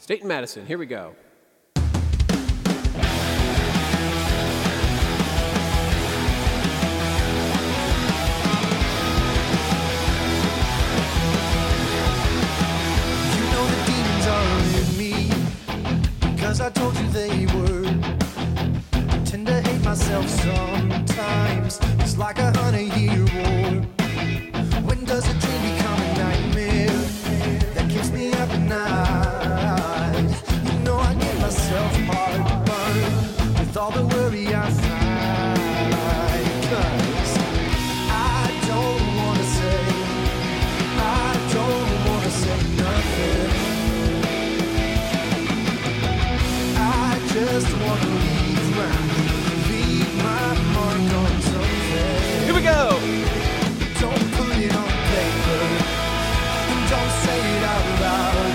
State and Madison, here we go. I told you they were. I tend to hate myself sometimes. It's like a 100-year war. When does a dream become a nightmare that keeps me up at night? You know I give myself hard to burn with all the worry I find. 'Cause I don't wanna say, I don't wanna say nothing. Just want to leave my mark on something. Here we go. Don't put it on paper. Don't say it out loud.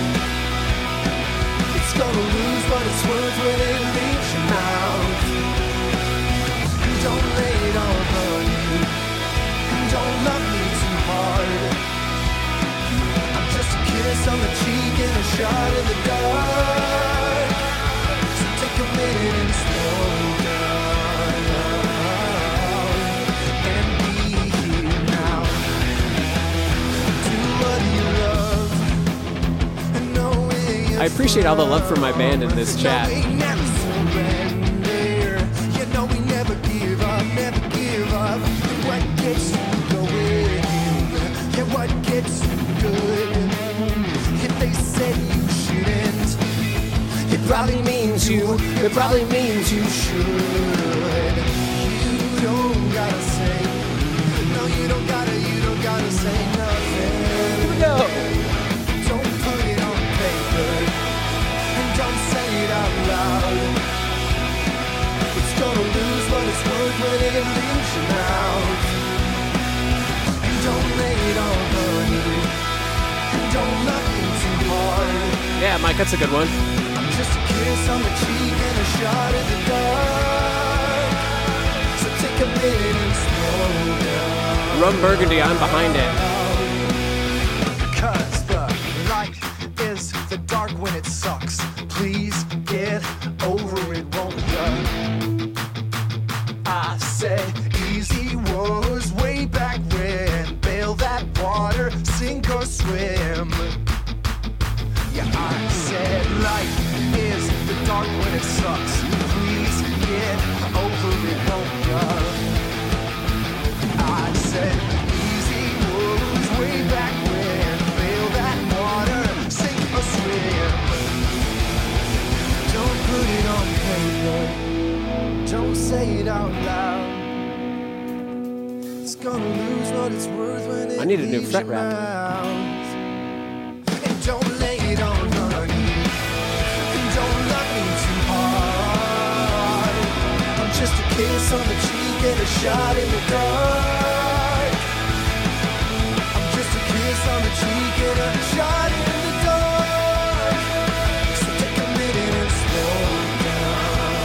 It's gonna lose what it's worth when it leaves your mouth. Don't lay it on me. Don't love me too hard. I'm just a kiss on the cheek and a shot in the dark. And slow down and be here now. Do what you love and know where you're. I appreciate all the love from my band in this chat. You know we never give up, never give up. What gets you going? Yeah, what gets you good? If they say you shouldn't, it probably means you should. You don't gotta say, no, you don't gotta say nothing. Here we go. Don't put it on paper, and don't say it out loud. It's gonna lose what it's worth when it leaves your mouth. And don't lay it on honey, and don't love me too hard. Yeah, Mike, that's a good one. Just a kiss on the cheek and a shot in the dark. So take a minute and slow down. Rum Burgundy, I'm behind it. Because the light is the dark when it sucks. Please get over it, won't you? I said easy was way back when. Bail that water, sink or swim. Yeah, I said light is the dark when it sucks. Please get over it, won't ya? I said easy was way back when. Fill that water, sink or swim. Don't put it on paper. Don't say it out loud. It's gonna lose what it's worth when it. I need a new fret wrap. And don't lay it on. Just a kiss on the cheek and a shot in the dark. I'm just a kiss on the cheek and a shot in the dark. So take a minute and slow down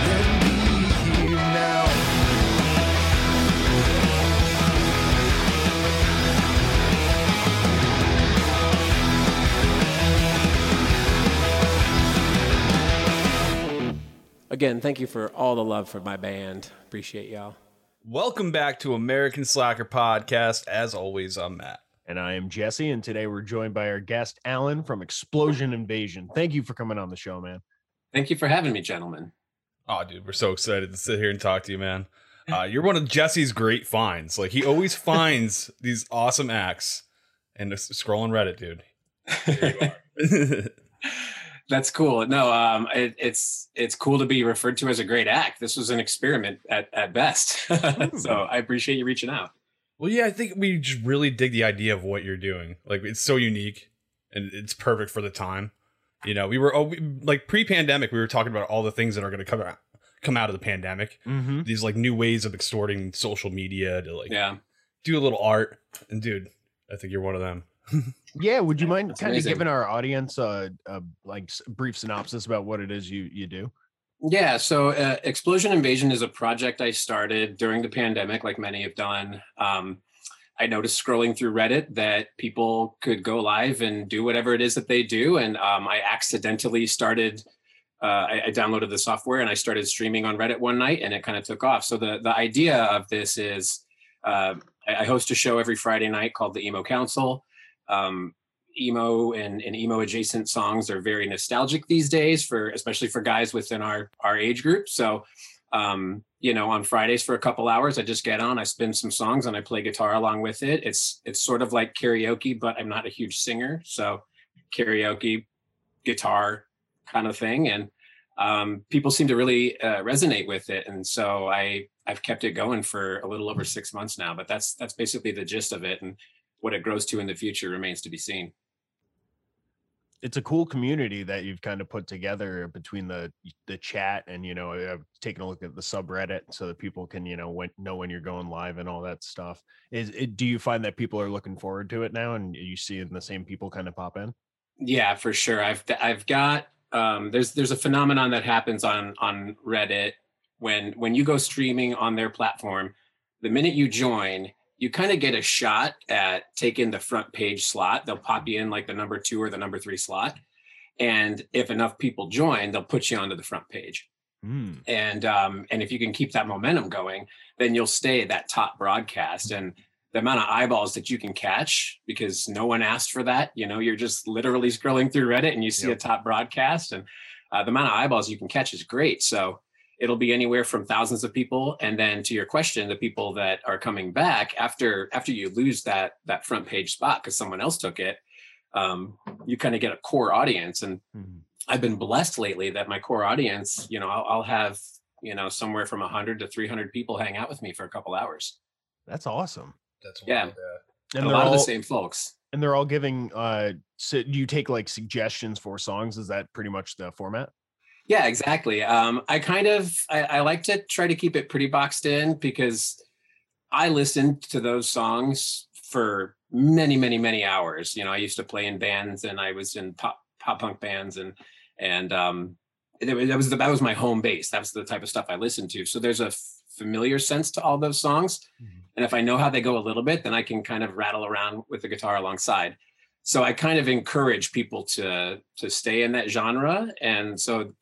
and be here now. Again, thank you for all the love for my band. Appreciate y'all. Welcome back to American Slacker Podcast. As always, I'm Matt. And I am Jesse. And today we're joined by our guest, Alan from Explosion Invasion. Thank you for coming on the show, man. Thank you for having me, gentlemen. Oh, dude, we're so excited to sit here and talk to you, man. You're one of Jesse's great finds. Like, he always finds these awesome acts. And scrolling Reddit, dude. There you are. That's cool. No, it's cool to be referred to as a great act. This was an experiment at best. So I appreciate you reaching out. Well, yeah, I think we just really dig the idea of what you're doing. Like, it's so unique and it's perfect for the time. You know, we were like pre-pandemic, we were talking about all the things that are going to come out of the pandemic. Mm-hmm. These like new ways of extorting social media to like do a little art. And dude, I think you're one of them. Yeah, would you mind kind of giving our audience a like brief synopsis about what it is you do? Yeah, so Explosion Invasion is a project I started during the pandemic, like many have done. I noticed scrolling through Reddit that people could go live and do whatever it is that they do. And I accidentally started, I downloaded the software and I started streaming on Reddit one night, and it kind of took off. So the idea of this is I host a show every Friday night called The Emo Council. Emo and emo adjacent songs are very nostalgic these days, for especially for guys within our age group. So you know, on Fridays for a couple hours, I just get on, I spin some songs and I play guitar along with it. It's sort of like karaoke, but I'm not a huge singer. So karaoke, guitar kind of thing. And people seem to really resonate with it. And so I've kept it going for a little over 6 months now, but that's basically the gist of it. And what it grows to in the future remains to be seen. It's a cool community that you've kind of put together between the chat and, you know, I've taken a look at the subreddit so that people can, you know, know when you're going live and all that stuff. Do you find that people are looking forward to it now, and you see the same people kind of pop in? Yeah, for sure. I've got there's a phenomenon that happens on Reddit when you go streaming on their platform. The minute you join, you kind of get a shot at taking the front page slot. They'll pop you in like the number 2 or the number 3 slot. And if enough people join, they'll put you onto the front page. Mm. And if you can keep that momentum going, then you'll stay at that top broadcast. And the amount of eyeballs that you can catch, because no one asked for that, you know, you're just literally scrolling through Reddit and you see a top broadcast, and the amount of eyeballs you can catch is great. So it'll be anywhere from thousands of people. And then to your question, the people that are coming back after you lose that front page spot because someone else took it, you kind of get a core audience. And I've been blessed lately that my core audience, you know, I'll have, you know, somewhere from 100 to 300 people hang out with me for a couple hours. That's awesome. That's wild. Yeah. And a lot of the same folks. And they're all giving, so do you take like suggestions for songs? Is that pretty much the format? Yeah, exactly. I like to try to keep it pretty boxed in, because I listened to those songs for many, many, many hours. You know, I used to play in bands and I was in pop punk bands, and that was my home base. That was the type of stuff I listened to. So there's a familiar sense to all those songs. Mm-hmm. And if I know how they go a little bit, then I can kind of rattle around with the guitar alongside. So I kind of encourage people to stay in that genre. And so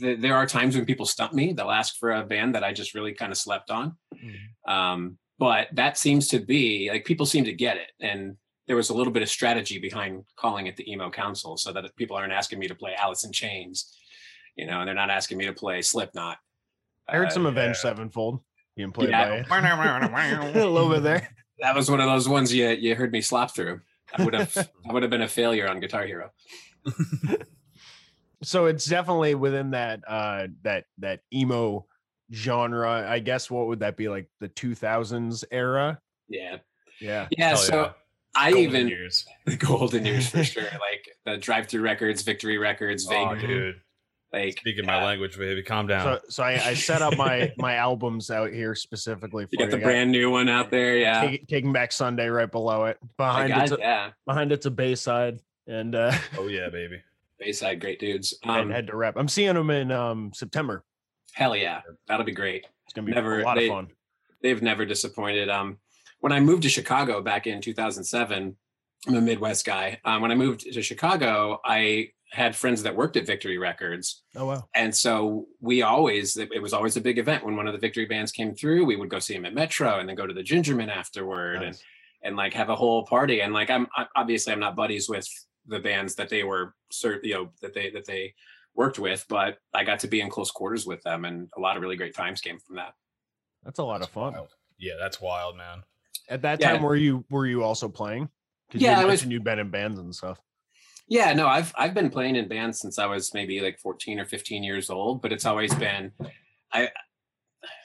there are times when people stump me. They'll ask for a band that I just really kind of slept on. Mm-hmm. But that seems to be like, people seem to get it. And there was a little bit of strategy behind calling it the Emo Council, so that if people aren't asking me to play Alice in Chains, you know, and they're not asking me to play Slipknot. I heard some Avenged Sevenfold being played by a little bit there. That was one of those ones you heard me slop through. I would have been a failure on Guitar Hero. So it's definitely within that that emo genre, I guess. What would that be, like the 2000s era? Yeah. Hell, so yeah. The golden years for sure. Like the Drive Thru Records, Victory Records, Vagrant. Oh, dude. Like, speaking my language, baby, calm down. So I set up my albums out here specifically for you. Got the brand new one out there, yeah. Taking Back Sunday right below it. Behind it's a Bayside, and oh yeah, baby, Bayside, great dudes. I had to wrap. I'm seeing them in September. Hell yeah, that'll be great. It's gonna be a lot of fun. They've never disappointed. When I moved to Chicago back in 2007, I'm a Midwest guy. When I moved to Chicago, I had friends that worked at Victory Records. Oh, wow. And so it was always a big event when one of the Victory bands came through. We would go see them at Metro and then go to the Gingerman afterward. Nice. and like have a whole party. And like, I'm not buddies with the bands that they were, you know, that they worked with, but I got to be in close quarters with them, and a lot of really great times came from that. That's a lot of fun. Wild. Yeah. That's wild, man. At that time, were you also playing? Yeah. You'd been in bands and stuff. Yeah, no, I've been playing in bands since I was maybe like 14 or 15 years old, but it's always been,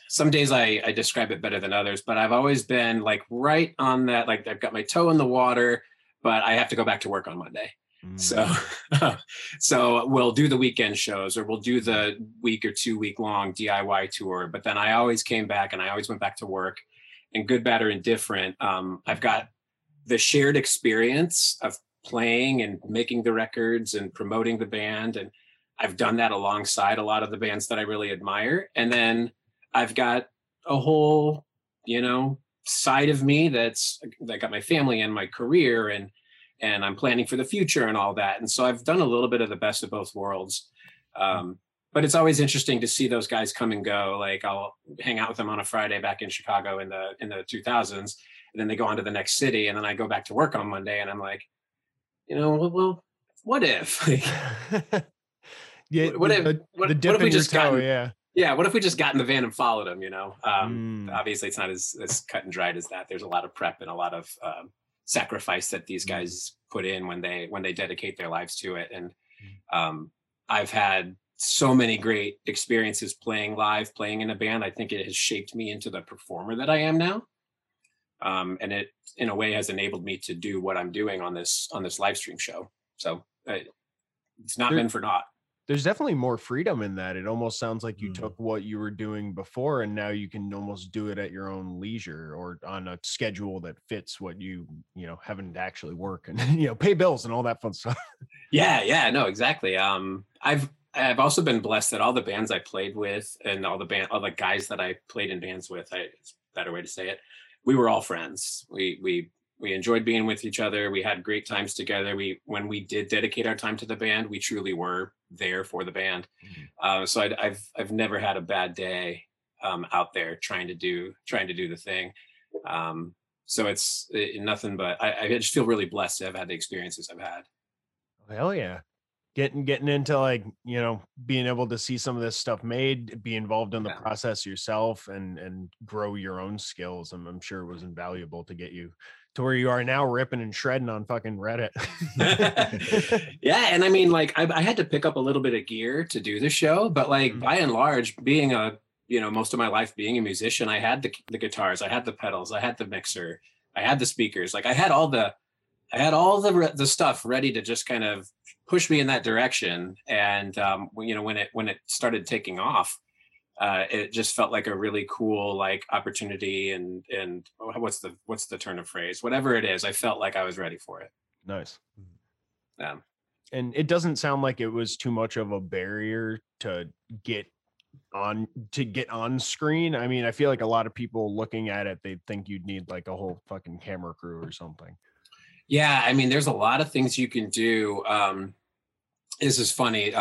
some days I describe it better than others, but I've always been like right on that, like I've got my toe in the water, but I have to go back to work on Monday. Mm. So we'll do the weekend shows, or we'll do the week or 2 week long DIY tour, but then I always came back and I always went back to work, and good, bad, or indifferent. I've got the shared experience of playing and making the records and promoting the band, and I've done that alongside a lot of the bands that I really admire. And then I've got a whole, you know, side of me that got my family and my career, and I'm planning for the future and all that. And so I've done a little bit of the best of both worlds. But it's always interesting to see those guys come and go. Like, I'll hang out with them on a Friday back in Chicago in the 2000s, and then they go on to the next city, and then I go back to work on Monday, and I'm like, you know, well, what if? Like, yeah, what if we just got in the van and followed them, you know? Obviously, it's not as cut and dried as that. There's a lot of prep and a lot of sacrifice that these guys put in when they dedicate their lives to it. And I've had so many great experiences playing live, playing in a band. I think it has shaped me into the performer that I am now. And it, in a way, has enabled me to do what I'm doing on this live stream show. So it's not been for naught. There's definitely more freedom in that. It almost sounds like you took what you were doing before, and now you can almost do it at your own leisure or on a schedule that fits what you having to actually work and, you know, pay bills and all that fun stuff. Yeah, no, exactly. I've also been blessed that all the bands I played with and all the guys that I played in bands with, it's a better way to say it, we were all friends. We enjoyed being with each other. We had great times together. When we did dedicate our time to the band, we truly were there for the band. So I've never had a bad day out there trying to do the thing. So it's nothing but I just feel really blessed to have had the experiences I've had. Hell yeah. Getting into, like, you know, being able to see some of this stuff made, be involved in the process yourself, and grow your own skills. I'm sure it was invaluable to get you to where you are now, ripping and shredding on fucking Reddit. Yeah, and I mean, like, I had to pick up a little bit of gear to do the show, but, like, by and large, being most of my life being a musician, I had the guitars, I had the pedals, I had the mixer, I had the speakers, like, I had all the stuff ready to just kind of push me in that direction. And when it started taking off, it just felt like a really cool, like, opportunity and what's the turn of phrase, whatever it is, I felt like I was ready for it. Nice. And it doesn't sound like it was too much of a barrier to get on screen. I mean, I feel like a lot of people looking at it, they think you'd need like a whole fucking camera crew or something. Yeah, I mean, there's a lot of things you can do. This is funny.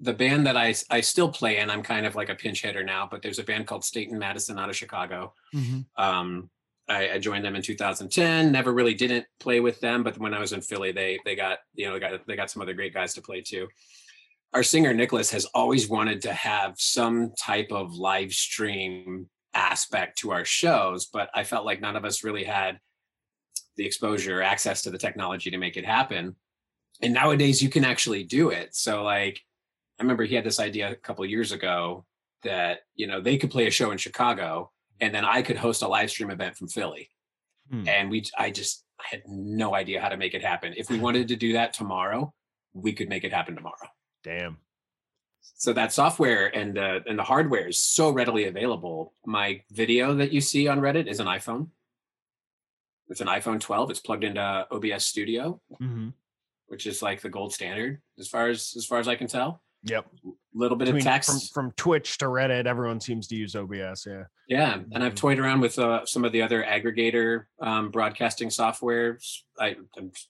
The band that I still play in, I'm kind of like a pinch hitter now, but there's a band called State and Madison out of Chicago. I joined them in 2010, never really didn't play with them, but when I was in Philly, they got some other great guys to play too. Our singer Nicholas has always wanted to have some type of live stream aspect to our shows, but I felt like none of us really had the exposure, access to the technology to make it happen. And nowadays you can actually do it. So, like, I remember he had this idea a couple of years ago that, you know, they could play a show in Chicago and then I could host a live stream event from Philly. And I had no idea how to make it happen. If we wanted to do that tomorrow, we could make it happen tomorrow. Damn. So that software and the hardware is so readily available. My video that you see on Reddit is an iPhone. It's an iPhone 12. It's plugged into OBS Studio, which is like the gold standard as far as I can tell. Yep. A little bit of text from Twitch to Reddit. Everyone seems to use OBS. Yeah. Yeah, and I've toyed around with some of the other aggregator broadcasting software.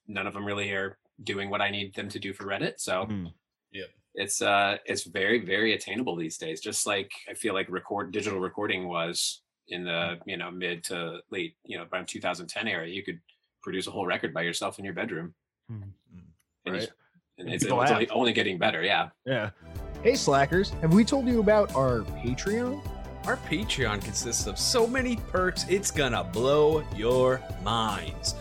None of them really are doing what I need them to do for Reddit. So it's very, very attainable these days. Just like I feel like digital recording was in the mid to late around 2010 era. You could produce a whole record by yourself in your bedroom, and right? It's only getting better. Yeah. Hey Slackers, have we told you about our Patreon? Our Patreon consists of so many perks, it's gonna blow your minds.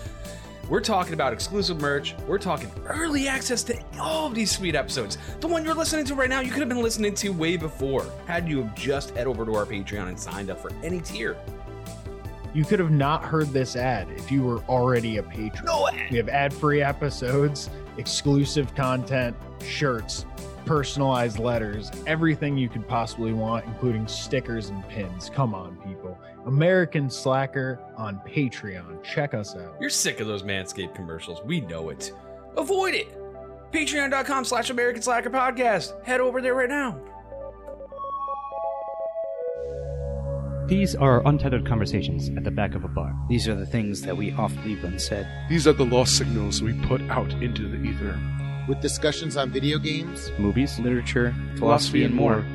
We're talking about exclusive merch. We're talking early access to all of these sweet episodes. The one you're listening to right now, you could have been listening to way before, had you have just head over to our Patreon and signed up for any tier. You could have not heard this ad if you were already a patron. No ad. We have ad-free episodes, exclusive content, shirts, personalized letters, everything you could possibly want, including stickers and pins. Come on, people. American Slacker on Patreon. Check us out. You're sick of those Manscaped commercials. We know it. Avoid it. Patreon.com/American Slacker Podcast. Head over there right now. These are untethered conversations at the back of a bar. These are the things that we oft leave unsaid. These are the lost signals we put out into the ether. With discussions on video games, movies, literature, philosophy, and more.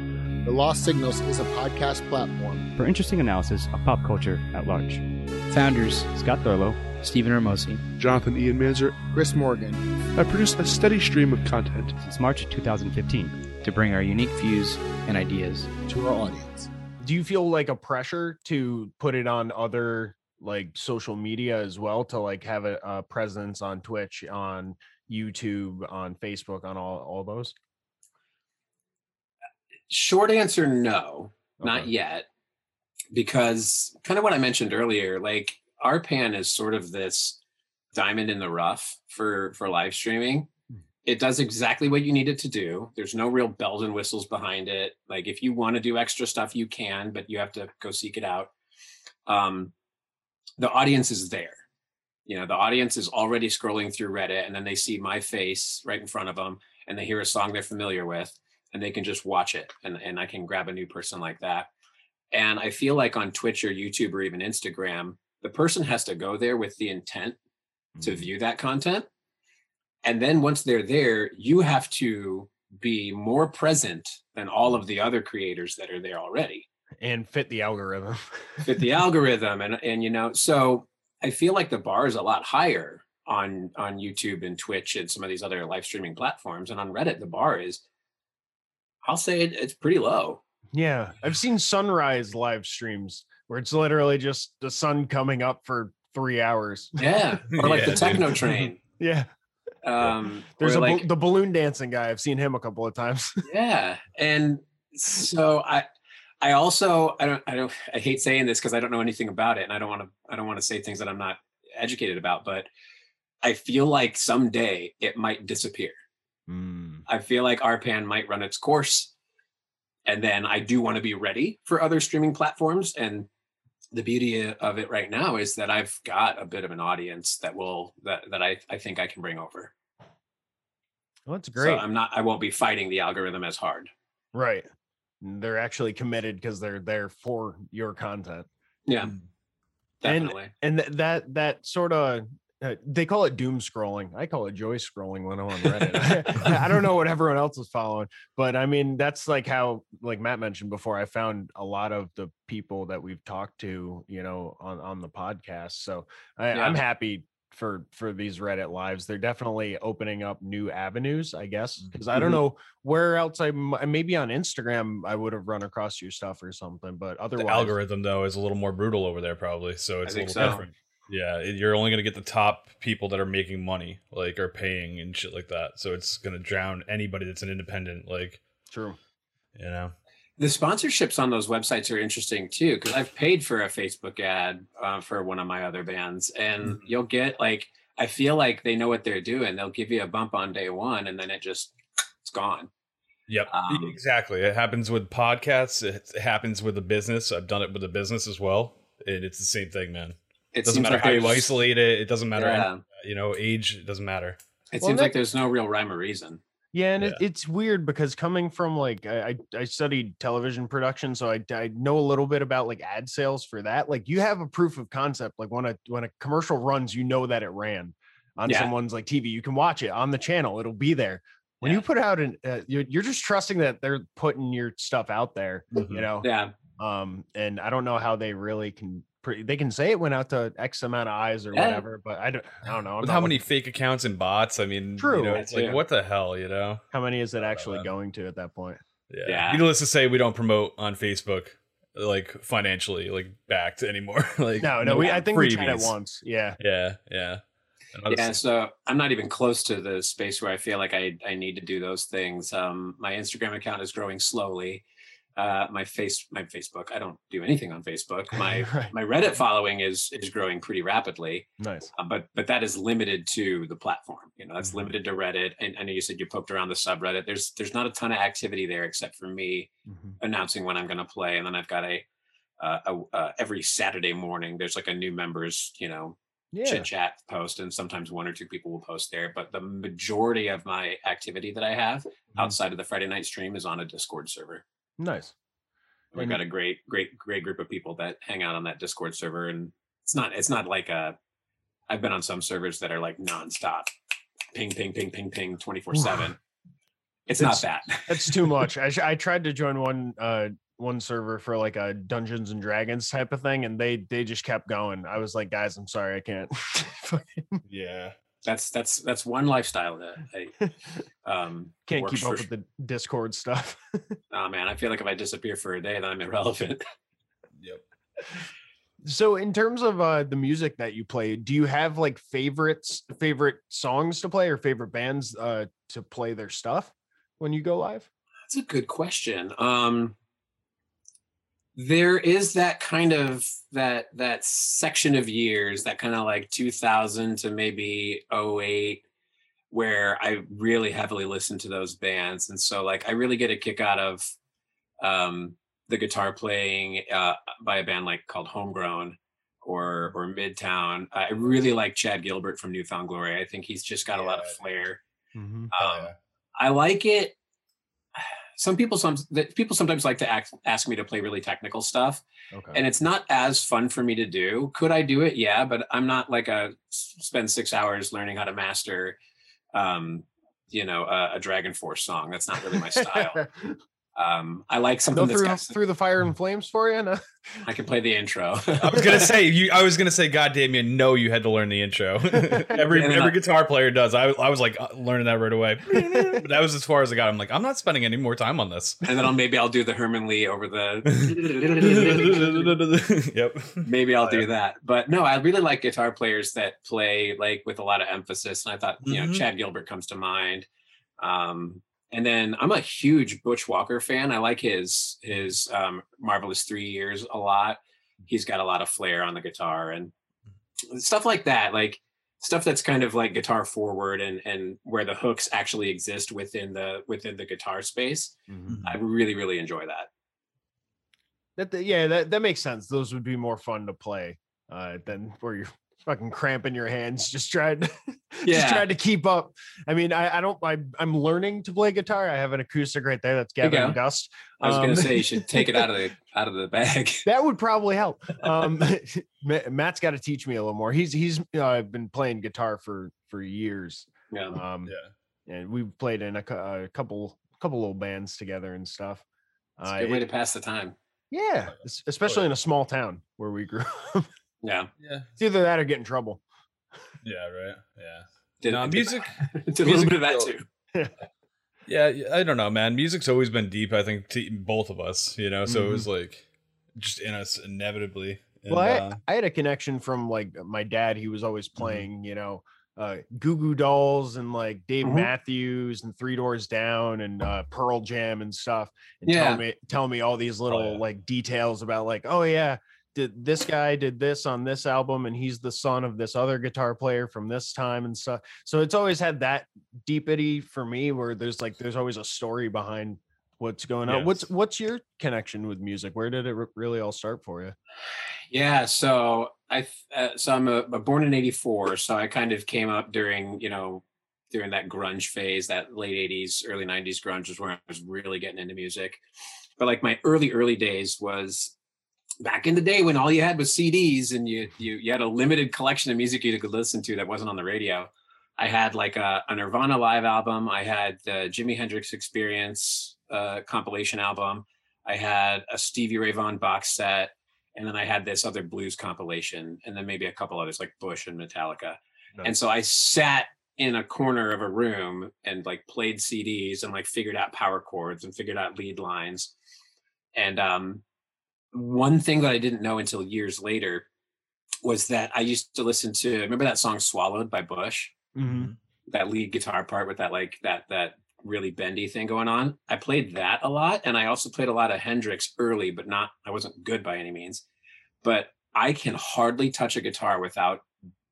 The Lost Signals is a podcast platform for interesting analysis of pop culture at large. Founders Scott Thurlow, Stephen Hermosi, Jonathan Ian Manzer, Chris Morgan have produced a steady stream of content since March 2015 to bring our unique views and ideas to our audience. Do you feel like a pressure to put it on other like social media as well, to like have a presence on Twitch, on YouTube, on Facebook, on all those? Short answer, no, not yet, because kind of what I mentioned earlier, like RPAN is sort of this diamond in the rough for live streaming. It does exactly what you need it to do. There's no real bells and whistles behind it. Like if you want to do extra stuff, you can, but you have to go seek it out. The audience is there. You know, the audience is already scrolling through Reddit, and then they see my face right in front of them, and they hear a song they're familiar with, and they can just watch it, and I can grab a new person like that. And I feel like on Twitch or YouTube or even Instagram, the person has to go there with the intent to view that content. And then once they're there, you have to be more present than all of the other creators that are there already. And fit the algorithm. Fit the algorithm. And you know, so I feel like the bar is a lot higher on YouTube and Twitch and some of these other live streaming platforms. And on Reddit, the bar is, I'll say it's pretty low. Yeah. I've seen sunrise live streams where it's literally just the sun coming up for 3 hours. Yeah. Or like the techno train. Yeah. There's like, the balloon dancing guy. I've seen him a couple of times. Yeah. And so I hate saying this because I don't know anything about it, and I don't want to say things that I'm not educated about, but I feel like someday it might disappear. I feel like RPAN might run its course, and then I do want to be ready for other streaming platforms. And the beauty of it right now is that I've got a bit of an audience that I think I can bring over. Well, that's great. So I won't be fighting the algorithm as hard. Right. They're actually committed because they're there for your content. Yeah, definitely. And that sort of, they call it doom scrolling. I call it joy scrolling when I'm on Reddit. I don't know what everyone else is following, but I mean, that's like how, like Matt mentioned before, I found a lot of the people that we've talked to, you know, on the podcast. So I'm happy for these Reddit lives. They're definitely opening up new avenues, I guess, because I don't know where else maybe on Instagram I would have run across your stuff or something, but otherwise. The algorithm though is a little more brutal over there probably. So it's a little different. Yeah, you're only going to get the top people that are making money, like are paying and shit like that. So it's going to drown anybody that's an independent, like. True. You know, the sponsorships on those websites are interesting too, because I've paid for a Facebook ad for one of my other bands, and you'll get like, I feel like they know what they're doing. They'll give you a bump on day one, and then it's gone. Yep, exactly. It happens with podcasts. It happens with a business. I've done it with a business as well, and it's the same thing, man. It doesn't matter how you isolate it. It doesn't matter, you know, age. It doesn't matter. It seems like there's no real rhyme or reason. Yeah, and it's weird because coming from like I studied television production, so I know a little bit about like ad sales for that. Like you have a proof of concept. Like when a commercial runs, you know that it ran on someone's like TV. You can watch it on the channel. It'll be there. When you put out you're just trusting that they're putting your stuff out there. You know. Yeah. And I don't know how they really can. They can say it went out to X amount of eyes or whatever, but I don't know. With how many fake accounts and bots? I mean, true. You know, it's like, what the hell, you know? How many is it actually going to at that point? Yeah. Needless to say, we don't promote on Facebook, like financially, like backed anymore. Like no, I think we tried it once. Yeah. Yeah, so I'm not even close to the space where I feel like I need to do those things. My Instagram account is growing slowly. My Facebook, I don't do anything on Facebook. My my Reddit following is growing pretty rapidly. Nice. But that is limited to the platform. You know, that's limited to Reddit. And I know you said you poked around the subreddit. There's not a ton of activity there except for me announcing when I'm going to play. And then I've got a every Saturday morning, there's like a new members, you know, chit chat post. And sometimes one or two people will post there. But the majority of my activity that I have outside of the Friday night stream is on a Discord server. Nice. We've got a great group of people that hang out on that Discord server, and it's not like a. I've been on some servers that are like nonstop, ping, 24/7. It's not that. That's too much. I tried to join one server for like a Dungeons and Dragons type of thing, and they just kept going. I was like, guys, I'm sorry, I can't. Yeah, that's one lifestyle that I can't keep up with the Discord stuff. Oh man, I feel like if I disappear for a day, then I'm irrelevant. Yep. So in terms of the music that you play, do you have like favorite songs to play or favorite bands to play their stuff when you go live? That's a good question. There is that kind of that section of years, that kind of like 2000 to maybe 08, where I really heavily listened to those bands. And so like I really get a kick out of the guitar playing by a band called Homegrown or Midtown. I really like Chad Gilbert from Newfound Glory. I think he's just got a lot of flair. Mm-hmm. I like it. Some people sometimes like to ask me to play really technical stuff, and it's not as fun for me to do. Could I do it? Yeah, but I'm not like a spend 6 hours learning how to master, a Dragon Force song. That's not really my style. I like something through the fire and flames for you. No? I can play the intro. I was gonna say, God damn you! No, you had to learn the intro. every guitar player does. I was like learning that right away. But that was as far as I got. I'm like, I'm not spending any more time on this. And then I'll do the Herman Lee over the. Yep. Maybe I'll do that. But no, I really like guitar players that play like with a lot of emphasis. And I thought, Chad Gilbert comes to mind. And then I'm a huge Butch Walker fan. I like his Marvelous 3 years a lot. He's got a lot of flair on the guitar and stuff like that. Like stuff that's kind of like guitar forward and where the hooks actually exist within the guitar space. Mm-hmm. I really, really enjoy that. That makes sense. Those would be more fun to play than where you're fucking cramping your hands just tried to keep up. I mean, I'm learning to play guitar. I have an acoustic right there that's gathering dust. I was gonna say you should take it out of the bag. That would probably help. Matt's got to teach me a little more. He's been playing guitar for years. And we've played in a couple little bands together and stuff. It's a good way to pass the time. Yeah, especially in a small town where we grew up. Yeah. It's either that or get in trouble. Yeah, right. Yeah. Music. It's a little bit of that too. Yeah, I don't know, man. Music's always been deep, I think, to both of us, so it was like just in us inevitably. And, I had a connection from like my dad. He was always playing, Goo Goo Dolls and like Dave Matthews and Three Doors Down and Pearl Jam and stuff. And tell me all these little like details about like, this guy did this on this album and he's the son of this other guitar player from this time and stuff. So it's always had that deepity for me where there's always a story behind what's going on. What's your connection with music? Where did it really all start for you? Yeah. So I'm born in 84. So I kind of came up during that grunge phase, that late 80s, early 90s grunge was where I was really getting into music. But like my early days was, back in the day when all you had was CDs and you had a limited collection of music you could listen to that wasn't on the radio. I had like a Nirvana live album. I had the Jimi Hendrix Experience compilation album. I had a Stevie Ray Vaughan box set. And then I had this other blues compilation and then maybe a couple others like Bush and Metallica. Nice. And so I sat in a corner of a room and like played CDs and like figured out power chords and figured out lead lines. And, one thing that I didn't know until years later was that I used to listen to, remember that song Swallowed by Bush? Mm-hmm. That lead guitar part with that really bendy thing going on. I played that a lot. And I also played a lot of Hendrix early, but I wasn't good by any means, but I can hardly touch a guitar without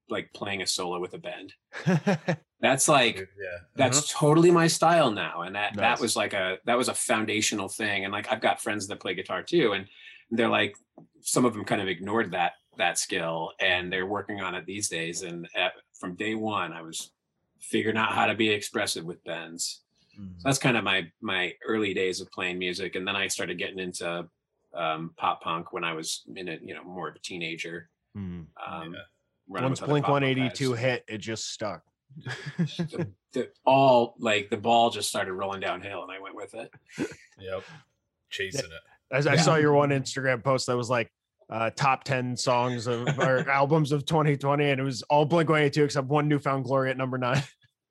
like playing a solo with a bend. That's like, that's totally my style now. And that was like that was a foundational thing. And like, I've got friends that play guitar too. And they're like, some of them kind of ignored that skill and they're working on it these days. And from day one, I was figuring out how to be expressive with bends. Mm-hmm. So that's kind of my early days of playing music. And then I started getting into pop punk when I was in a, you know, more of a teenager. Once Blink-182 hit, it just stuck. The ball just started rolling downhill, and I went with it. Yep, chasing it. As I saw your one Instagram post that was like top 10 songs of or albums of 2020, and it was all Blink-182 except one Newfound Glory at number 9.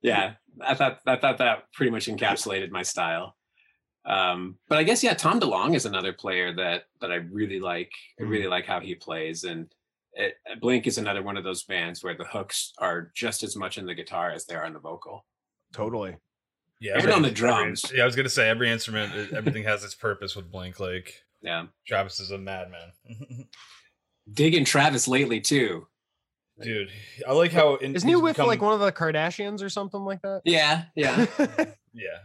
Yeah, I thought that pretty much encapsulated my style. But I guess, yeah, Tom DeLonge is another player that I really like. I really like how he plays, and Blink is another one of those bands where the hooks are just as much in the guitar as they are in the vocal. Totally. Yeah. And on the drums. Yeah, I was going to say every instrument, everything has its purpose with Blink. Like, yeah. Travis is a madman. Digging Travis lately too. Dude, I like how... Isn't he with like one of the Kardashians or something like that? Yeah, yeah. Yeah.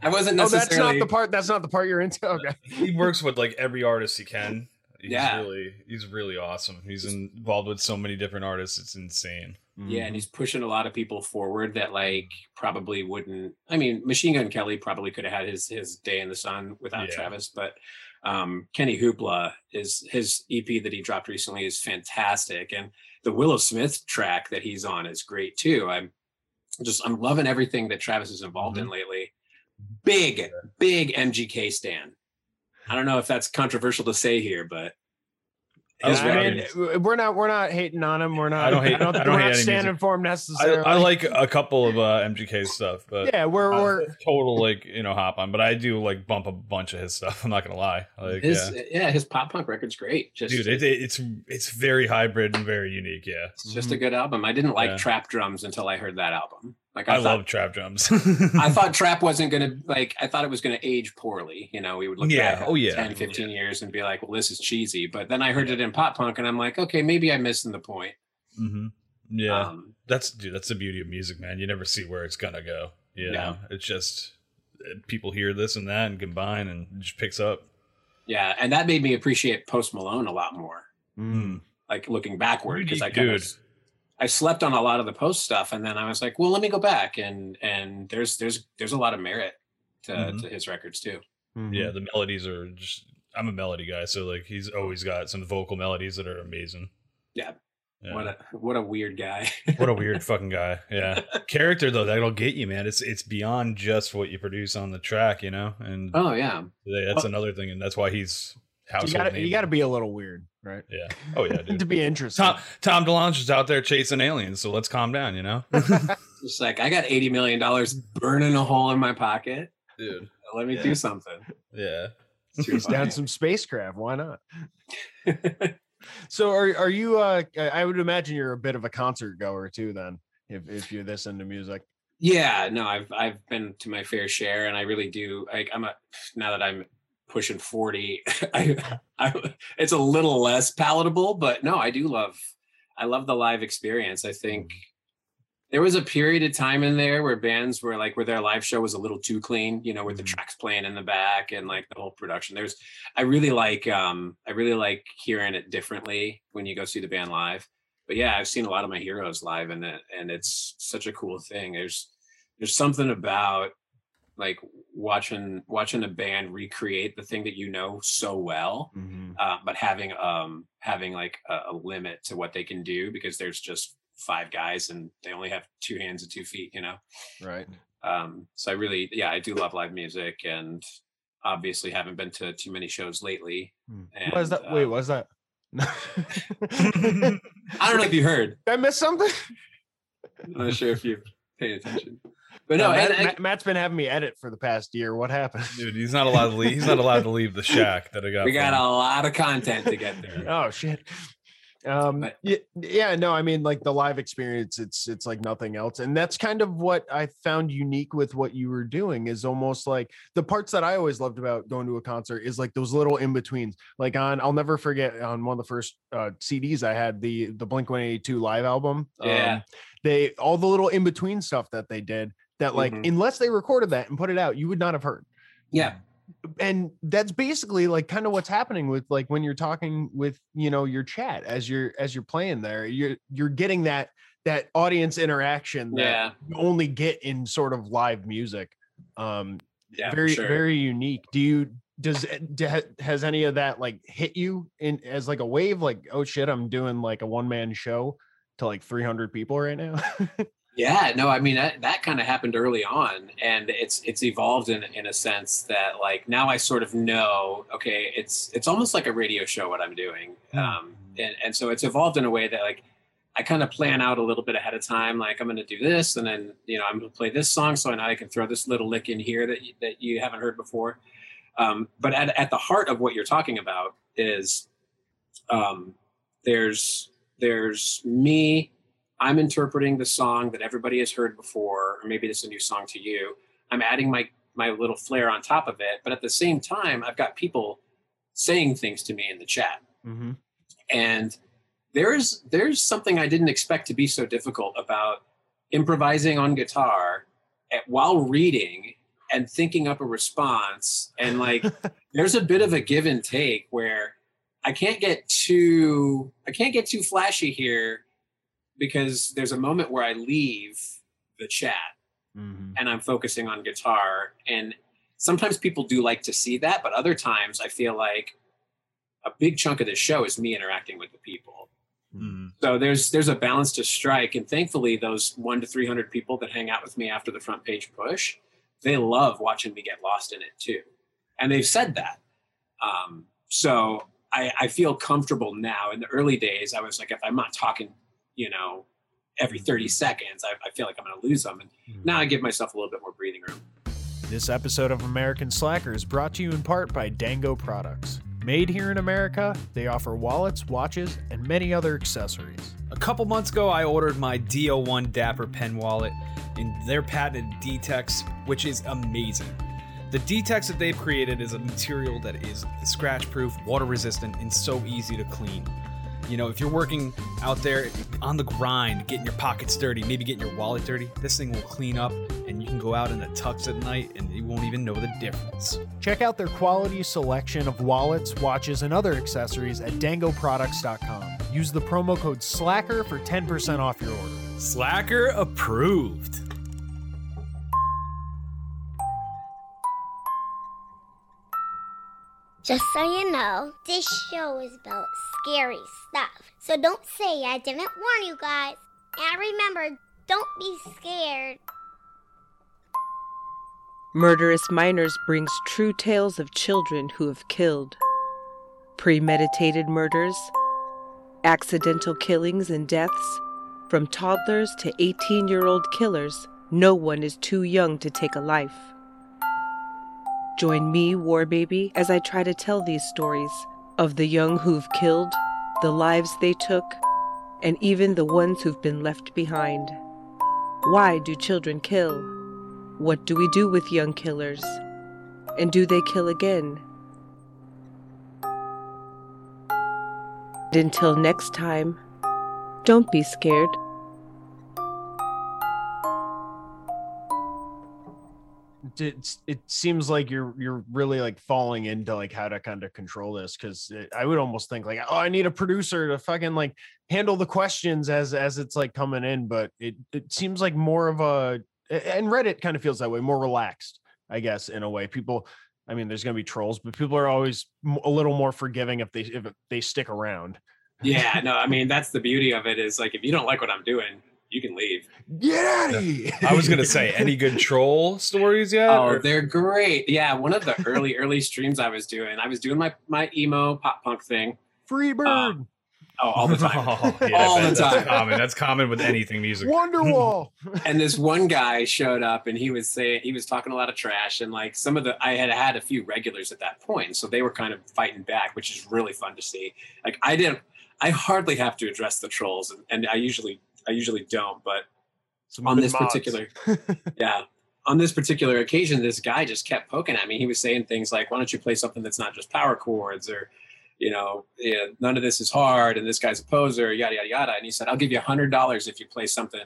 I wasn't necessarily... Oh, that's not the part you're into? Okay. He works with like every artist he can. He's really awesome. He's involved with so many different artists. It's insane. Yeah, and he's pushing a lot of people forward that like probably wouldn't. I mean, Machine Gun Kelly probably could have had his day in the sun without Travis, but Kenny Hoopla, is his EP that he dropped recently is fantastic, and the Willow Smith track that he's on is great too. I'm loving everything that Travis is involved in lately. Big MGK stan. I don't know if that's controversial to say here, but we're not hating on him. We're not. I don't hate standing for him necessarily. I like a couple of MGK stuff, but yeah, we're total like, you know, hop on. But I do like bump a bunch of his stuff. I'm not gonna lie. Like his pop punk record's great. Just, dude, it's very hybrid and very unique. Yeah, it's just a good album. I didn't like trap drums until I heard that album. Like I love trap drums. I thought trap wasn't going to, like, I thought it was going to age poorly. You know, we would look back 10, 15 years and be like, well, this is cheesy. But then I heard it in pop punk and I'm like, okay, maybe I'm missing the point. Mm-hmm. Yeah. That's the beauty of music, man. You never see where it's going to go. You know, it's just people hear this and that and combine and it just picks up. Yeah. And that made me appreciate Post Malone a lot more. Mm. Like looking backward because I slept on a lot of the Post stuff, and then I was like, well, let me go back. And there's a lot of merit to his records too. Mm-hmm. Yeah. The melodies are just, I'm a melody guy. So like, he's always got some vocal melodies that are amazing. Yeah. What a weird guy. What a weird fucking guy. Yeah. Character though, that'll get you, man. It's beyond just what you produce on the track, you know? And that's another thing. And that's why he's, you gotta be a little weird, right? Yeah. Oh yeah, dude. To be interesting. Tom DeLonge is out there chasing aliens, so let's calm down, you know. Just like, I got $80 million burning a hole in my pocket, dude. Let me do something. Yeah. Chase down some spacecraft. Why not? So, are you? I would imagine you're a bit of a concert goer too, then, if you're this into music. Yeah. No, I've been to my fair share, and I really do. Now that I'm pushing 40, it's a little less palatable, but no, I love the live experience. I think there was a period of time in there where bands were like, where their live show was a little too clean, you know, with the tracks playing in the back and like the whole production. I really like hearing it differently when you go see the band live. But yeah, I've seen a lot of my heroes live and it's such a cool thing. There's something about like watching a band recreate the thing that you know so well, but having like a limit to what they can do because there's just 5 guys and they only have 2 hands and 2 feet, you know? Right. So I really, I do love live music, and obviously haven't been to too many shows lately. And, what's that? I don't know if you heard. Did I miss something? I'm not sure if you paid attention. But no, Matt's been having me edit for the past year. What happened, dude? He's not allowed to leave. He's not allowed to leave the shack that I got. We got a lot of content to get there. Oh shit. I mean, like the live experience, it's like nothing else, and that's kind of what I found unique with what you were doing. Is almost like the parts that I always loved about going to a concert is like those little in betweens. Like I'll never forget on one of the first CDs I had, the Blink-182 live album. They all the little in between stuff that they did. That like, unless they recorded that and put it out, you would not have heard. Yeah. And that's basically like kind of what's happening with like when you're talking with, you know, your chat as you're playing there, you're getting that audience interaction that you only get in sort of live music. Very, very unique. Do you Has any of that like hit you in as like a wave? Like, oh shit, I'm doing like a one-man show to like 300 people right now. Yeah, no, I mean, that kind of happened early on, and it's evolved in a sense that like now I sort of know, okay, it's almost like a radio show what I'm doing. And so it's evolved in a way that like I kind of plan out a little bit ahead of time, like I'm going to do this, and then, you know, I'm going to play this song, so now I can throw this little lick in here that you haven't heard before. But at the heart of what you're talking about is there's me. I'm interpreting the song that everybody has heard before, or maybe it's a new song to you. I'm adding my little flair on top of it. But at the same time, I've got people saying things to me in the chat. Mm-hmm. And there's something I didn't expect to be so difficult about improvising on guitar while reading and thinking up a response. And like, there's a bit of a give and take where I can't get too flashy here, because there's a moment where I leave the chat and I'm focusing on guitar. And sometimes people do like to see that, but other times I feel like a big chunk of this show is me interacting with the people. So there's a balance to strike. And thankfully those 100 to 300 people that hang out with me after the front page push, they love watching me get lost in it too. And they've said that. So I feel comfortable now. In the early days, I was like, if I'm not talking, you know, every 30 seconds, I feel like I'm going to lose them. And now I give myself a little bit more breathing room. This episode of American Slacker is brought to you in part by Dango Products. Made here in America, they offer wallets, watches, and many other accessories. A couple months ago, I ordered my DO1 Dapper pen wallet and their patented D-Tex, which is amazing. The D-Tex that they've created is a material that is scratch-proof, water-resistant, and so easy to clean. You know, if you're working out there on the grind, getting your pockets dirty, maybe getting your wallet dirty, this thing will clean up and you can go out in the tux at night and you won't even know the difference. Check out their quality selection of wallets, watches, and other accessories at dangoproducts.com. Use the promo code SLACKER for 10% off your order. Slacker approved. Just so you know, this show is about scary stuff, so don't say I didn't warn you guys. And remember, don't be scared. Murderous Minors brings true tales of children who have killed. Premeditated murders, accidental killings and deaths, from toddlers to 18-year-old killers, no one is too young to take a life. Join me, Warbaby, as I try to tell these stories of the young who've killed, the lives they took, and even the ones who've been left behind. Why do children kill? What do we do with young killers? And do they kill again? And until next time, don't be scared. It seems like you're really like falling into like how to kind of control this, because I would almost think like, oh, I need a producer to fucking like handle the questions as it's like coming in, but it seems like more of a, and Reddit kind of feels that way, more relaxed, I guess, in a way. People, I mean, there's gonna be trolls, but people are always a little more forgiving if they stick around. Yeah, no, I mean, that's the beauty of it, is like, if you don't like what I'm doing, you can leave. Get out of here. I was going to say, any good troll stories yet? Oh, they're great. Yeah, one of the early streams I was doing my emo pop punk thing. Free Bird. All the time. Oh, yeah, all the time. That's common with anything music. Wonderwall. And this one guy showed up and he was talking a lot of trash, and like some of the, I had a few regulars at that point, so they were kind of fighting back, which is really fun to see. Like I hardly have to address the trolls, and I usually don't, but on this particular occasion, this guy just kept poking at me. He was saying things like, why don't you play something that's not just power chords, or, you know, yeah, none of this is hard, and this guy's a poser, yada, yada, yada. And he said, I'll give you $100 if you play something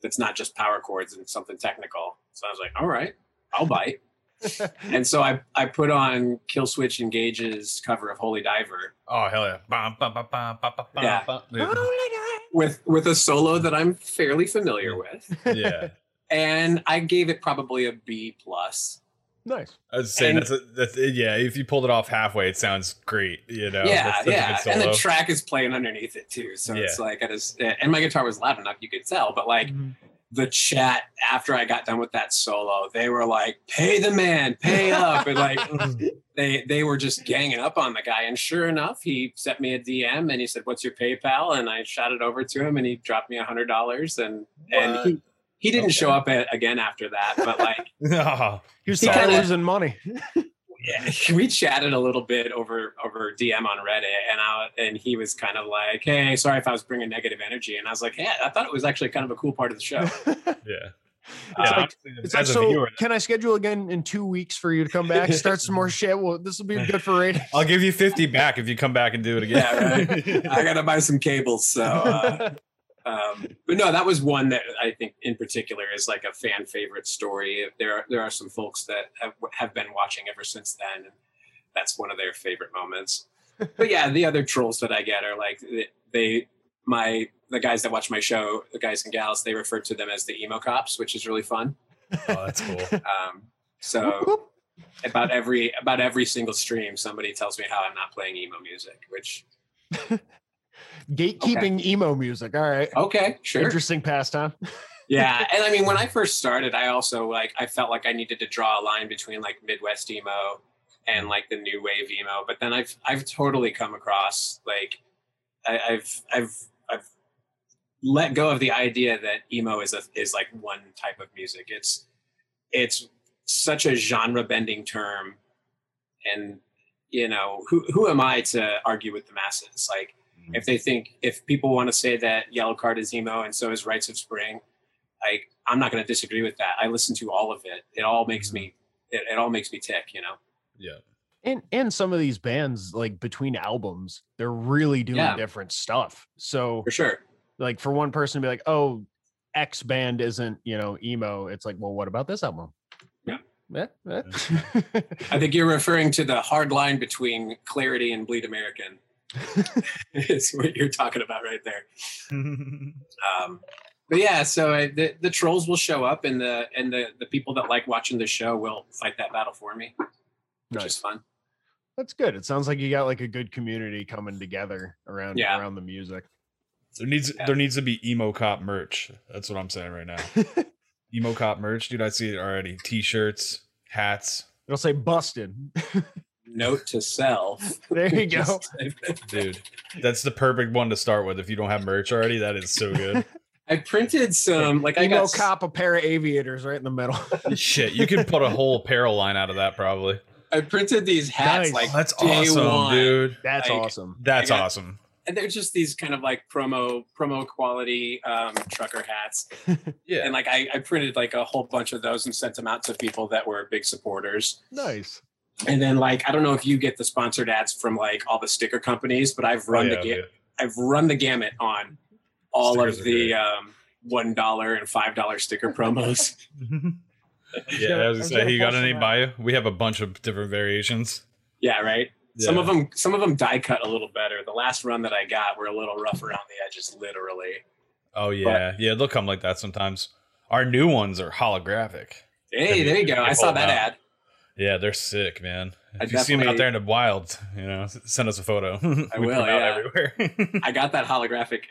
that's not just power chords and something technical. So I was like, all right, I'll bite. And so I put on Kill Switch Engage's cover of Holy Diver. Oh, hell yeah. Bum, bum, bum, bum, bum, bum, yeah. Bum, yeah. Holy Diver. With a solo that I'm fairly familiar with. Yeah. And I gave it probably a B+. Nice. I was saying, yeah, if you pulled it off halfway, it sounds great, you know? Yeah, that's and the track is playing underneath it, too. So it's like, I just, and my guitar was loud enough, you could tell. But like the chat after I got done with that solo, they were like, pay the man, pay up. And like, they were just ganging up on the guy. And sure enough, he sent me a DM and he said, what's your PayPal? And I shot it over to him and he dropped me $100. And he didn't show up again after that, but like you're still losing money. Yeah, we chatted a little bit over DM on Reddit, and he was kind of like, "Hey, sorry if I was bringing negative energy," and I was like, "Yeah, I thought it was actually kind of a cool part of the show." Yeah. It's like, so can I schedule again in 2 weeks for you to come back, start some more shit? Well, this will be good for ratings. I'll give you 50 back if you come back and do it again. Yeah, right. I gotta buy some cables, so. But no, that was one that I think in particular is like a fan favorite story. There are some folks that have been watching ever since then. And that's one of their favorite moments. But yeah, the other trolls that I get are like the guys that watch my show, the guys and gals, they refer to them as the emo cops, which is really fun. Oh, that's cool. So about every single stream, somebody tells me how I'm not playing emo music, which. Gatekeeping emo music. All right. Okay. Sure. Interesting pastime. Yeah. And I mean, when I first started, I also I felt like I needed to draw a line between like Midwest emo and like the new wave emo. But then I've totally come across like I've let go of the idea that emo is like one type of music. It's such a genre bending term, and you know, who am I to argue with the masses? Like, if they think, if people want to say that Yellowcard is emo and so is Rites of Spring, like I'm not going to disagree with that. I listen to all of it. It all makes me, it all makes me tick, you know? Yeah. And some of these bands, like between albums, they're really doing different stuff. So for sure, like for one person to be like, oh, X band isn't, you know, emo. It's like, well, what about this album? Yeah. I think you're referring to the hard line between Clarity and Bleed American. It's what you're talking about right there. But yeah, so the trolls will show up, and the people that like watching the show will fight that battle for me, which is fun. That's good. It sounds like you got like a good community coming together around around the music. There needs to be emo cop merch. That's what I'm saying right now. Emo cop merch, dude. I see it already. T-shirts, hats. It'll say busted. Note to self. There you go. Dude, that's the perfect one to start with. If you don't have merch already, that is so good. I printed some, like I got cop a pair of aviators right in the middle. Shit, you could put a whole apparel line out of that probably. I printed these hats. Nice. Like that's awesome, dude. That's like, awesome. That's awesome. And they're just these kind of like promo quality trucker hats. Yeah. And like I printed like a whole bunch of those and sent them out to people that were big supporters. Nice. And then, like, I don't know if you get the sponsored ads from like all the sticker companies, but I've run I've run the gamut on all stickers of the $1 and $5 sticker promos. Yeah, as I say, you got any by you? We have a bunch of different variations. Yeah, right. Yeah. Some of them die cut a little better. The last run that I got were a little rough around the edges, literally. Oh yeah, but, yeah, they'll come like that sometimes. Our new ones are holographic. Hey, there you go. I saw that ad. Yeah, they're sick, man. If you see them out there in the wild, you know, send us a photo. I will. Yeah. Everywhere. I got that holographic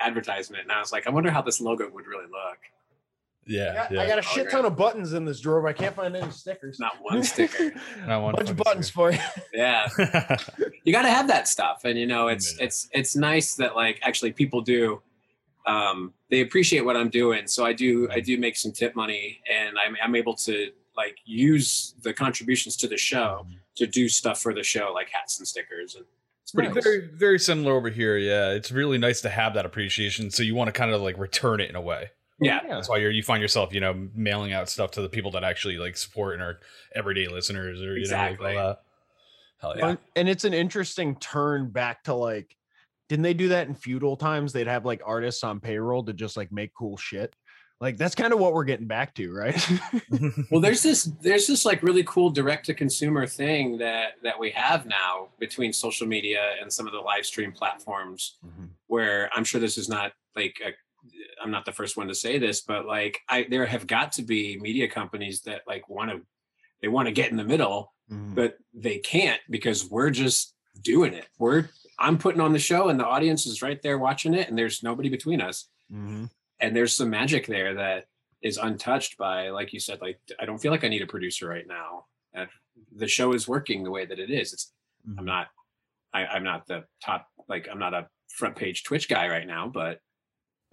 advertisement, and I was like, I wonder how this logo would really look. Yeah. I got a shit ton of buttons in this drawer, but I can't find any stickers. Not one sticker. Not one. A bunch of buttons for you. Yeah. You got to have that stuff, and you know, it's nice that like actually people do. They appreciate what I'm doing, so I do make some tip money, and I'm able to. Like use the contributions to the show to do stuff for the show, like hats and stickers. And it's pretty cool. Very, very similar over here. Yeah. It's really nice to have that appreciation. So you want to kind of like return it in a way. Yeah. That's why you find yourself, you know, mailing out stuff to the people that actually like support and are everyday listeners or, you know, like all that. Hell yeah. And it's an interesting turn back to like, didn't they do that in feudal times? They'd have like artists on payroll to just like make cool shit. Like that's kind of what we're getting back to, right? Well, there's this like really cool direct to consumer thing that we have now between social media and some of the live stream platforms, where I'm sure this is not like I'm not the first one to say this, but like there have got to be media companies that like want to they want to get in the middle, but they can't because we're just doing it. I'm putting on the show and the audience is right there watching it and there's nobody between us. And there's some magic there that is untouched by, like you said, like, I don't feel like I need a producer right now. The show is working the way that it is. It's, I'm not the top, like I'm not a front page Twitch guy right now, but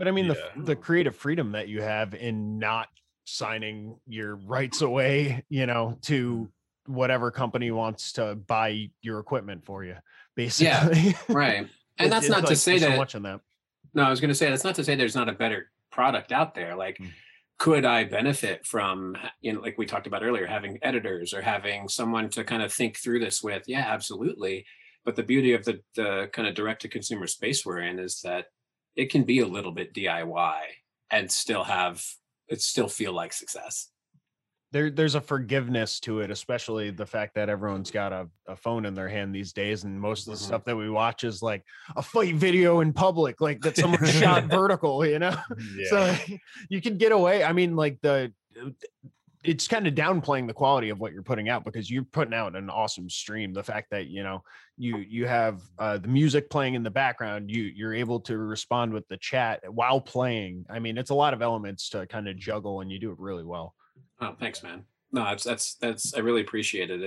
I mean the creative freedom that you have in not signing your rights away, you know, to whatever company wants to buy your equipment for you, basically. Yeah, right. And that's not to say that, no, I was going to say, that's not to say there's not a better product out there. Like, could I benefit from, you know, like we talked about earlier, having editors or having someone to kind of think through this with? Yeah, absolutely. But the beauty of the kind of direct to consumer space we're in is that it can be a little bit DIY and still have, it still feel like success. There's a forgiveness to it, especially the fact that everyone's got a phone in their hand these days. And most of the stuff that we watch is like a fight video in public, like that someone shot vertical, you know? Yeah. So you can get away. I mean, like it's kind of downplaying the quality of what you're putting out because you're putting out an awesome stream. The fact that, you know, you have the music playing in the background, you're able to respond with the chat while playing. I mean, it's a lot of elements to kind of juggle and you do it really well. Oh, thanks, man. No, that's I really appreciate it.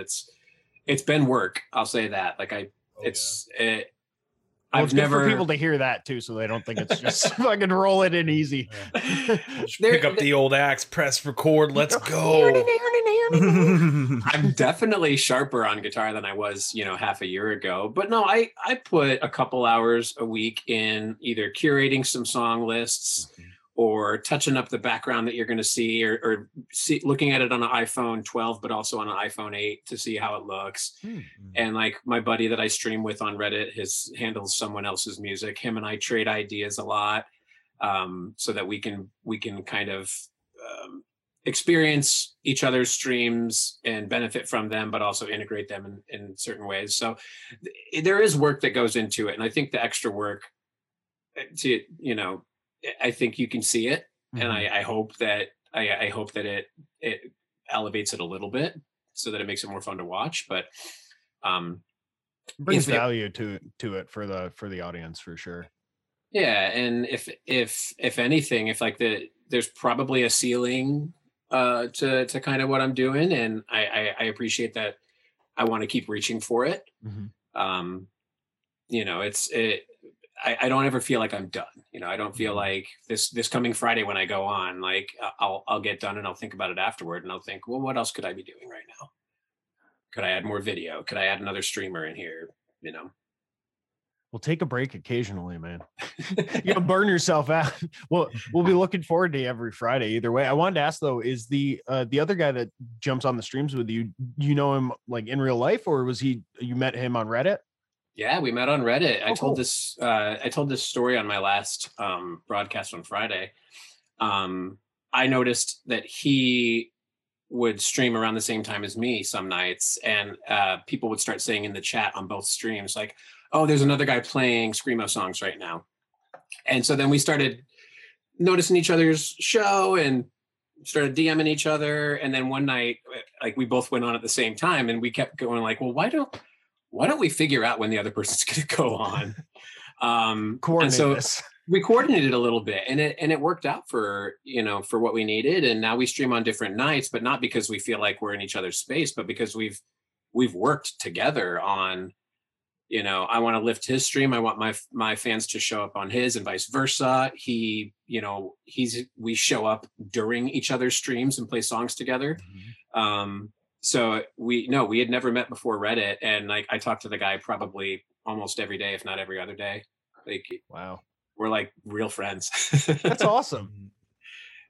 It's been work. I'll say that. Like it's never good for people to hear that too, so they don't think it's just fucking roll it in easy. Yeah. Pick up the old axe, press record, let's go. I'm definitely sharper on guitar than I was, you know, half a year ago. But no, I put a couple hours a week in either curating some song lists or touching up the background that you're going to see, or looking at it on an iPhone 12, but also on an iPhone 8 to see how it looks. And like my buddy that I stream with on Reddit, his handles someone else's music. Him and I trade ideas a lot, so that we can kind of experience each other's streams and benefit from them, but also integrate them in certain ways. So there is work that goes into it. And I think the extra work to, you know, I think you can see it, and I hope that it elevates it a little bit so that it makes it more fun to watch. But brings value to it for the audience for sure. Yeah, and if anything, if like there's probably a ceiling to kind of what I'm doing, and I appreciate that. I want to keep reaching for it. You know, I don't ever feel like I'm done. You know, I don't feel like this coming Friday when I go on, like I'll get done and I'll think about it afterward and I'll think, well, what else could I be doing right now? Could I add more video? Could I add another streamer in here? You know, we'll take a break occasionally, man. You know, burn yourself out. Well, we'll be looking forward to every Friday either way. I wanted to ask though, is the other guy that jumps on the streams with you, you know him like in real life, or was you met him on Reddit? Yeah, we met on Reddit. I told this story on my last broadcast on Friday. I noticed that he would stream around the same time as me some nights, and people would start saying in the chat on both streams, like, oh, there's another guy playing Screamo songs right now. And so then we started noticing each other's show and started DMing each other. And then one night, like, we both went on at the same time, and we kept going like, well, why don't we figure out when the other person's going to go on? And so we coordinated a little bit, and it worked out for what we needed. And now we stream on different nights, but not because we feel like we're in each other's space, but because we've worked together on, you know, I want to lift his stream. I want my fans to show up on his, and vice versa. He, you know, we show up during each other's streams and play songs together. So we had never met before Reddit, and like I talked to the guy probably almost every day, if not every other day. Like, wow, we're like real friends. That's awesome.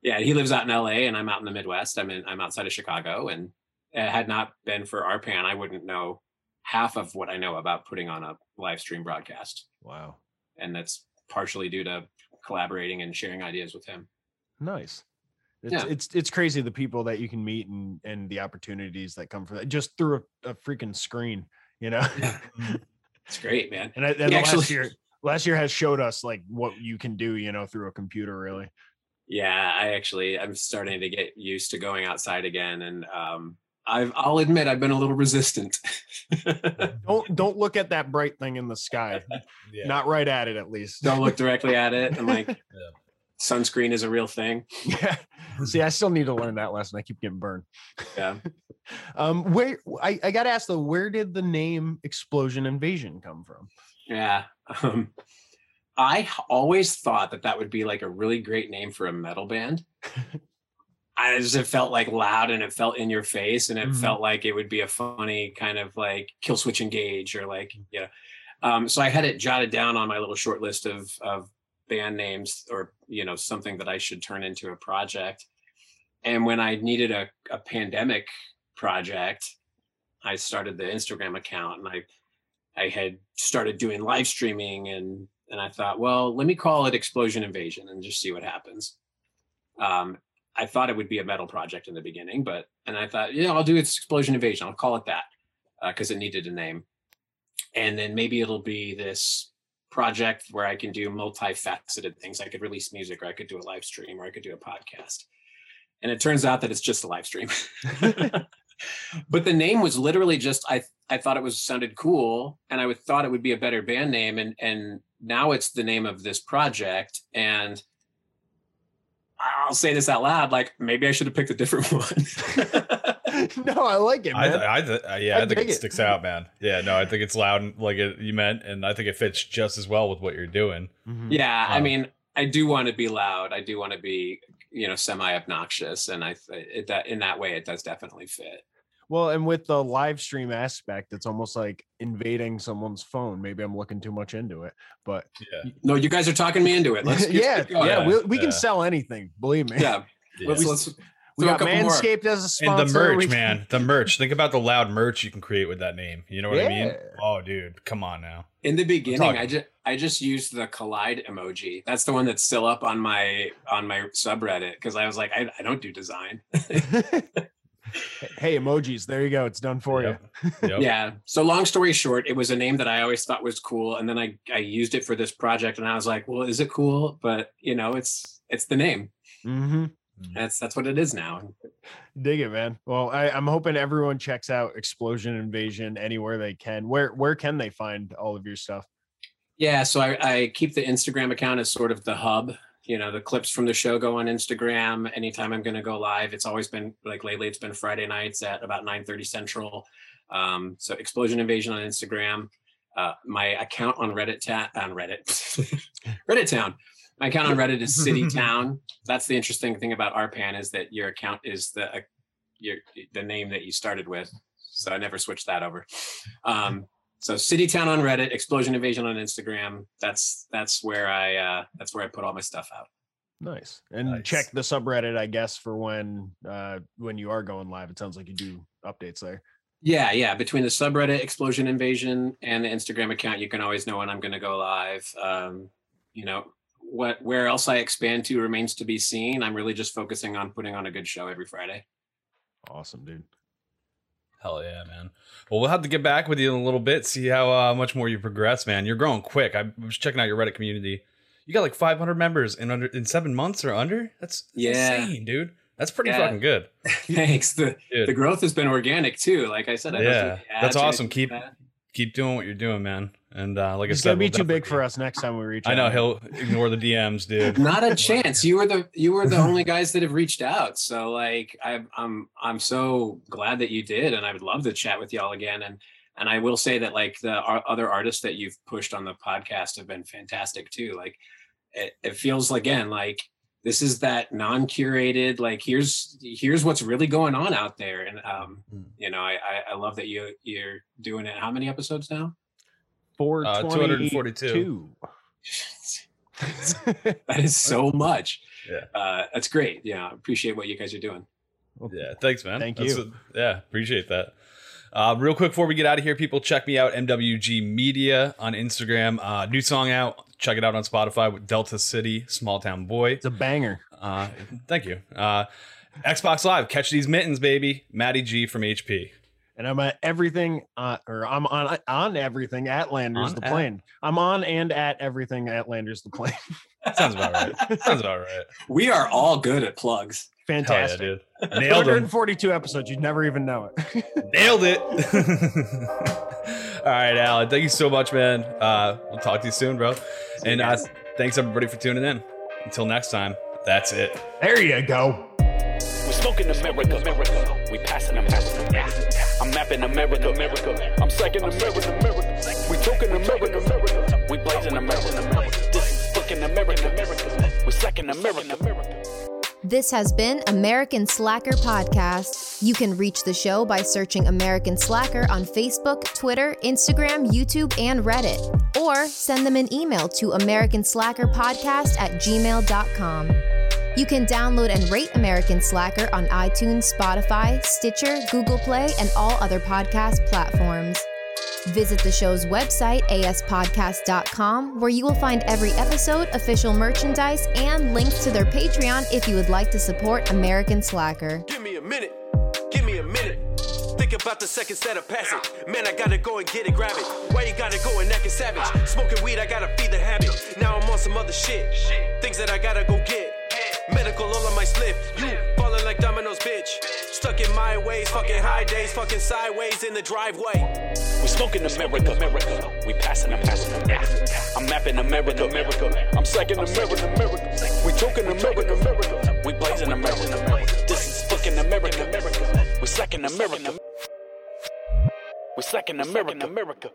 Yeah, he lives out in LA, and I'm out in the Midwest. I'm outside of Chicago, and it had not been for RPAN, I wouldn't know half of what I know about putting on a live stream broadcast. Wow, and that's partially due to collaborating and sharing ideas with him. Nice. It's crazy the people that you can meet and the opportunities that come from that just through a freaking screen, you know. Yeah. It's great, man. And last year has showed us like what you can do, you know, through a computer, really. Yeah, I'm starting to get used to going outside again, and I'll admit I've been a little resistant. Don't look at that bright thing in the sky. Yeah. Not right at it, at least. Don't look directly at it. And like, sunscreen is a real thing. Yeah. See, I still need to learn that lesson. I keep getting burned. Yeah. I got to ask though, where did the name Explosion Invasion come from? Yeah. I always thought that would be like a really great name for a metal band. It felt like loud and it felt in your face and it felt like it would be a funny kind of like Kill Switch Engage or like, you know. So I had it jotted down on my little short list of band names or, you know, something that I should turn into a project. And when I needed a pandemic project, I started the Instagram account and I had started doing live streaming and I thought, well, let me call it Explosion Invasion and just see what happens. I thought it would be a metal project in the beginning, and I thought, I'll do its Explosion Invasion. I'll call it that because it needed a name. And then maybe it'll be this project where I can do multifaceted things. I could release music, or I could do a live stream, or I could do a podcast. And it turns out that it's just a live stream. But the name was literally just, I thought it sounded cool and I thought it would be a better band name. And now it's the name of this project. And I'll say this out loud, like maybe I should have picked a different one. No, I like it, man. I think it sticks out, man. Yeah, no, I think it's loud and like you meant, and I think it fits just as well with what you're doing. Mm-hmm. Yeah, I mean, I do want to be loud. I do want to be, semi-obnoxious, and in that way, it does definitely fit. Well, and with the live stream aspect, it's almost like invading someone's phone. Maybe I'm looking too much into it, but yeah. No, you guys are talking me into it. Let's we can sell anything. Believe me. Yeah. We got Manscaped as a sponsor. And the merch, man. The merch. Think about the loud merch you can create with that name. You know what I mean? Oh, dude, come on now. In the beginning, I just used the collide emoji. That's the one that's still up on my subreddit because I was like, I don't do design. Hey, emojis, there you go, it's done for you. Yep. Yeah, so long story short, it was a name that I always thought was cool, and then I used it for this project and I was like, well, is it cool? But it's the name. Mm-hmm. That's what it is now. Dig it, man. Well, I'm hoping everyone checks out Explosion Invasion anywhere they can. Where can they find all of your stuff? Yeah, so I keep the Instagram account as sort of the hub. The clips from the show go on Instagram. Anytime I'm going to go live, it's always been like lately, it's been Friday nights at about 9:30 Central. So Explosion Invasion on Instagram, my account on Reddit Town. My account on Reddit is City Town. That's the interesting thing about RPAN is that your account is the name that you started with. So I never switched that over. So City Town on Reddit, Explosion Invasion on Instagram. That's where I put all my stuff out. Nice. And check the subreddit, I guess, for when you are going live. It sounds like you do updates there. Yeah. Between the subreddit, Explosion Invasion, and the Instagram account, you can always know when I'm going to go live. Where else I expand to remains to be seen. I'm really just focusing on putting on a good show every Friday. Awesome, dude. Hell yeah, man. Well, we'll have to get back with you in a little bit, see how much more you progress, man. You're growing quick. I was checking out your Reddit community. You got like 500 members in 7 months or under. That's insane, dude. That's pretty fucking good. Thanks. The growth has been organic too. Like I said, that's awesome. Keep doing what you're doing, man. And like it's I said, gonna be too big for us next time we reach out. I know he'll ignore the DMs, dude. Not a chance. You were the only guys that have reached out. So like I'm so glad that you did, and I would love to chat with y'all again. And I will say that like the other artists that you've pushed on the podcast have been fantastic too. Like it feels again like this is that non-curated. Like here's what's really going on out there. And I love that you're doing it. How many episodes now? 242. That is so much. Yeah. That's great. Yeah. Appreciate what you guys are doing. Yeah. Thanks, man. Thank you. Appreciate that. Real quick before we get out of here, people, check me out. MWG Media on Instagram. New song out. Check it out on Spotify with Delta City, Small Town Boy. It's a banger. Thank you. Xbox Live. Catch these mittens, baby. Matty G from HP. And I'm at everything, I'm on everything at Landers the Plane. I'm on and at everything at Landers the Plane. Sounds about right. Sounds about right. We are all good at plugs. Fantastic. Yeah, dude. Nailed it. 142 episodes. You'd never even know it. Nailed it. All right, Alan. Thank you so much, man. We'll talk to you soon, bro. And thanks, everybody, for tuning in. Until next time, that's it. There you go. We're smoking America. We passing America. I'm mapping America. I'm psyching America. We talking America. We blazing America. This is fucking America. We're slacking America. This has been American Slacker Podcast. You can reach the show by searching American Slacker on Facebook, Twitter, Instagram, YouTube, and Reddit. Or send them an email to americanslackerpodcast@gmail.com. You can download and rate American Slacker on iTunes, Spotify, Stitcher, Google Play, and all other podcast platforms. Visit the show's website, aspodcast.com, where you will find every episode, official merchandise, and links to their Patreon if you would like to support American Slacker. Give me a minute. Think about the seconds that'll pass it. Man, I gotta go and get it, grab it. Why you gotta go and act savage? Smoking weed, I gotta feed the habit. Now I'm on some other shit. Things that I gotta go get. Medical all on my slip. You falling like dominoes, bitch. Stuck in my ways, fucking high days, fucking sideways in the driveway. We smoking America. We passing America. I'm mapping America. I'm slacking America. We talking America. We blazing America. This is fucking America. We slacking America.